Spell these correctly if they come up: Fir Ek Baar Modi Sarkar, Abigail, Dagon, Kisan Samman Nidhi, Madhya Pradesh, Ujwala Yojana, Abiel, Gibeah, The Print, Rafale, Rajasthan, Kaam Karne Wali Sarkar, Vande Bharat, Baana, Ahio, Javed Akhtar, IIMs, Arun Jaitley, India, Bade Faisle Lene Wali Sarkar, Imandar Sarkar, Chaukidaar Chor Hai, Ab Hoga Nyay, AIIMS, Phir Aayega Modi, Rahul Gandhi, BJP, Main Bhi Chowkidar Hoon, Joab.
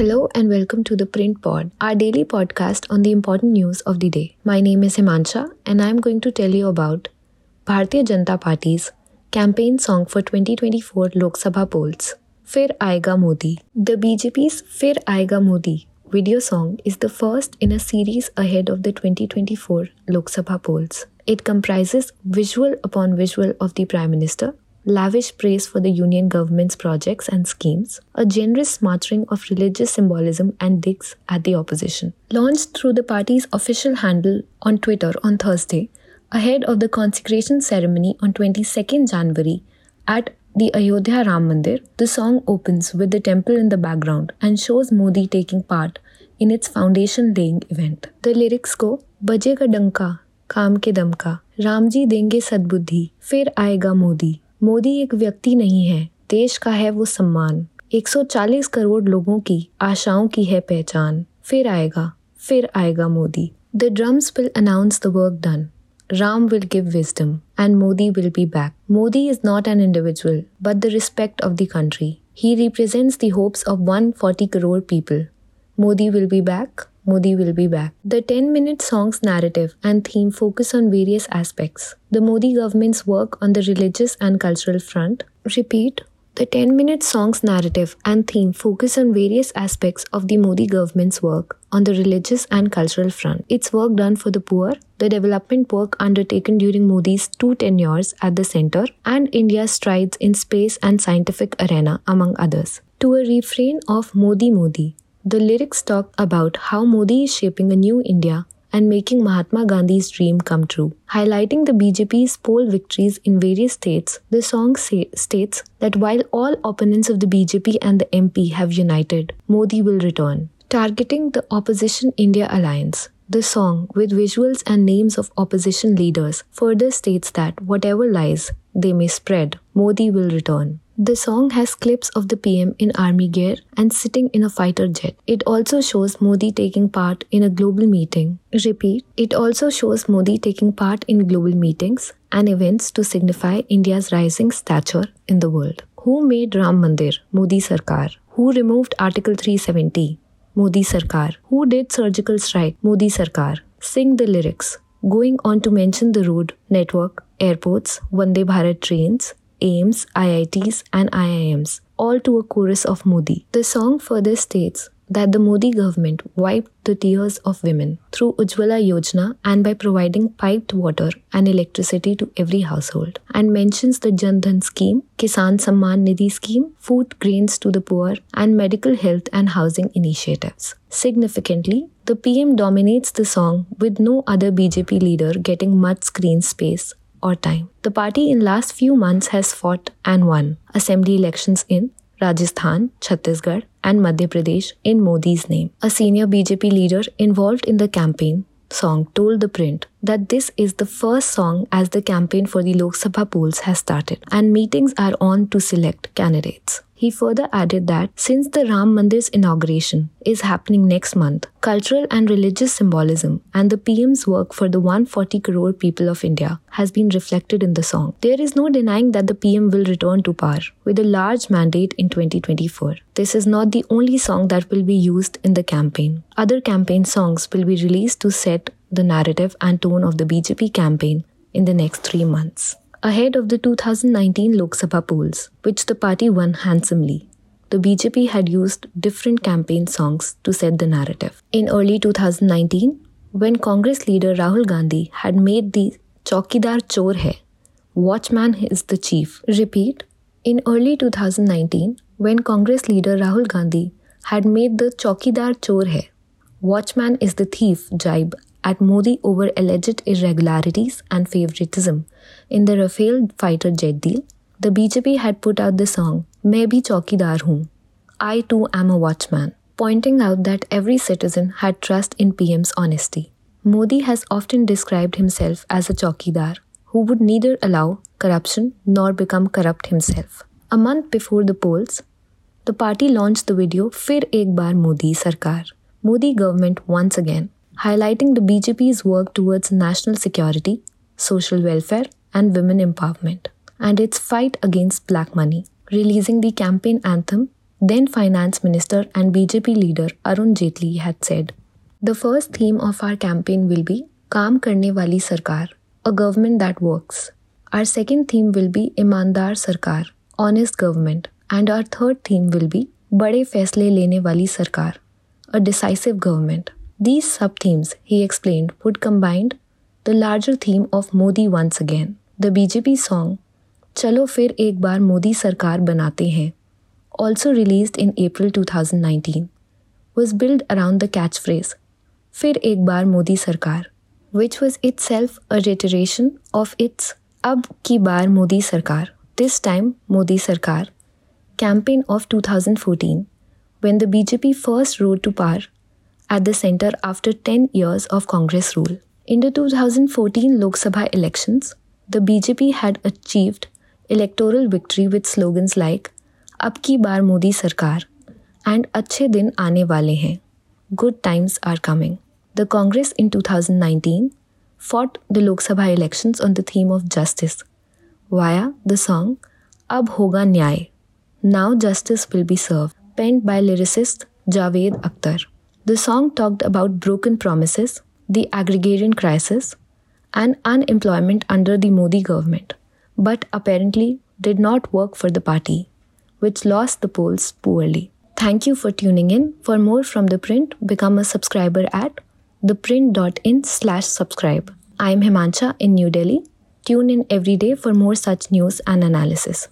Hello and welcome to The Print Pod, our daily podcast on the important news of the day. My name is Himansha and I am going to tell you about Bharatiya Janata Party's campaign song for 2024 Lok Sabha polls, Phir Aayega Modi. The BJP's Phir Aayega Modi video song is the first in a series ahead of the 2024 Lok Sabha polls. It comprises visual upon visual of the Prime Minister, lavish praise for the union government's projects and schemes, a generous smattering of religious symbolism and digs at the opposition. Launched through the party's official handle on Twitter on Thursday, ahead of the consecration ceremony on 22nd January at the Ayodhya Ram Mandir, the song opens with the temple in the background and shows Modi taking part in its foundation-laying event. The lyrics go, "Baje ka danka, kaam ke damka, Ramji denge sadbuddhi, fir aayega Modi. Modi एक व्यक्ति नहीं है, देश का है वो सम्मान, 140 करोड़ लोगों की आशाओं की है पहचान, फिर आएगा Modi." The drums will announce the work done. Ram will give wisdom and Modi will be back. Modi is not an individual but the respect of the country. He represents the hopes of 140 crore people. Modi will be back. Modi will be back. The 10-minute song's narrative and theme focus on various aspects. The Modi government's work on the religious and cultural front. Repeat, the 10-minute song's narrative and theme focus on various aspects of the Modi government's work on the religious and cultural front. Its work done for the poor, the development work undertaken during Modi's two tenures at the center, and India's strides in space and scientific arena, among others. To a refrain of Modi Modi, the lyrics talk about how Modi is shaping a new India and making Mahatma Gandhi's dream come true. Highlighting the BJP's poll victories in various states, the song states that while all opponents of the BJP and the MP have united, Modi will return. Targeting the Opposition India Alliance, the song, with visuals and names of opposition leaders, further states that whatever lies they may spread, Modi will return. The song has clips of the PM in army gear and sitting in a fighter jet. It also shows Modi taking part in a global meeting. Repeat, it also shows Modi taking part in global meetings and events to signify India's rising stature in the world. Who made Ram Mandir? Modi Sarkar. Who removed Article 370? Modi Sarkar. Who did surgical strike? Modi Sarkar. Sing the lyrics, going on to mention the road network, airports, Vande Bharat trains, AIIMS, IITs and IIMs, all to a chorus of Modi. The song further states that the Modi government wiped the tears of women through Ujwala Yojana and by providing piped water and electricity to every household, and mentions the Jan Dhan scheme, Kisan Samman Nidhi scheme, food grains to the poor and medical health and housing initiatives. Significantly, the PM dominates the song with no other BJP leader getting much screen space or time. The party in last few months has fought and won assembly elections in Rajasthan, Chhattisgarh and Madhya Pradesh in Modi's name. A senior BJP leader involved in the campaign song told The Print that this is the first song as the campaign for the Lok Sabha polls has started and meetings are on to select candidates. He further added that since the Ram Mandir's inauguration is happening next month, cultural and religious symbolism and the PM's work for the 140 crore people of India has been reflected in the song. There is no denying that the PM will return to power with a large mandate in 2024. This is not the only song that will be used in the campaign. Other campaign songs will be released to set the narrative and tone of the BJP campaign in the next 3 months. Ahead of the 2019 Lok Sabha polls, which the party won handsomely, the BJP had used different campaign songs to set the narrative. In early 2019, when Congress leader Rahul Gandhi had made the Chaukidaar Chor Hai, watchman is the chief. Repeat, in early 2019, when Congress leader Rahul Gandhi had made the Chaukidaar Chor Hai, watchman is the thief jibe at Modi over alleged irregularities and favoritism in the Rafale fighter jet deal, the BJP had put out the song Main Bhi Chowkidar Hoon, I too am a watchman, pointing out that every citizen had trust in PM's honesty. Modi has often described himself as a chowkidar who would neither allow corruption nor become corrupt himself. A month before the polls, the party launched the video Fir Ek Baar Modi Sarkar, Modi government once again, highlighting the BJP's work towards national security, social welfare, and women empowerment, and its fight against black money. Releasing the campaign anthem, Then Finance Minister and BJP leader Arun Jaitley had said, "The first theme of our campaign will be Kaam Karne Wali Sarkar, a government that works. Our second theme will be Imandar Sarkar, honest government. And our third theme will be Bade Faisle Lene Wali Sarkar, a decisive government." These sub-themes, he explained, would combine the larger theme of Modi once again. The BJP song Chalo Fir ek Bar Modi Sarkar Banate hain, also released in April 2019, was built around the catchphrase Fir ek Bar Modi Sarkar, which was itself a reiteration of its Ab ki bar Modi Sarkar, this time Modi Sarkar, campaign of 2014, when the BJP first rode to power at the centre after 10 years of Congress rule. In the 2014 Lok Sabha elections, the BJP had achieved electoral victory with slogans like Ab ki bar Modi Sarkar and Ache Din Aane wale Hai, good times are coming. The Congress in 2019 fought the Lok Sabha elections on the theme of justice via the song Ab Hoga Nyay, now justice will be served, penned by lyricist Javed Akhtar. The song talked about broken promises, the agrarian crisis, and unemployment under the Modi government, but apparently did not work for the party, which lost the polls poorly. Thank you for tuning in. For more from The Print, become a subscriber at theprint.in/subscribe. I'm Himansha in New Delhi. Tune in every day for more such news and analysis.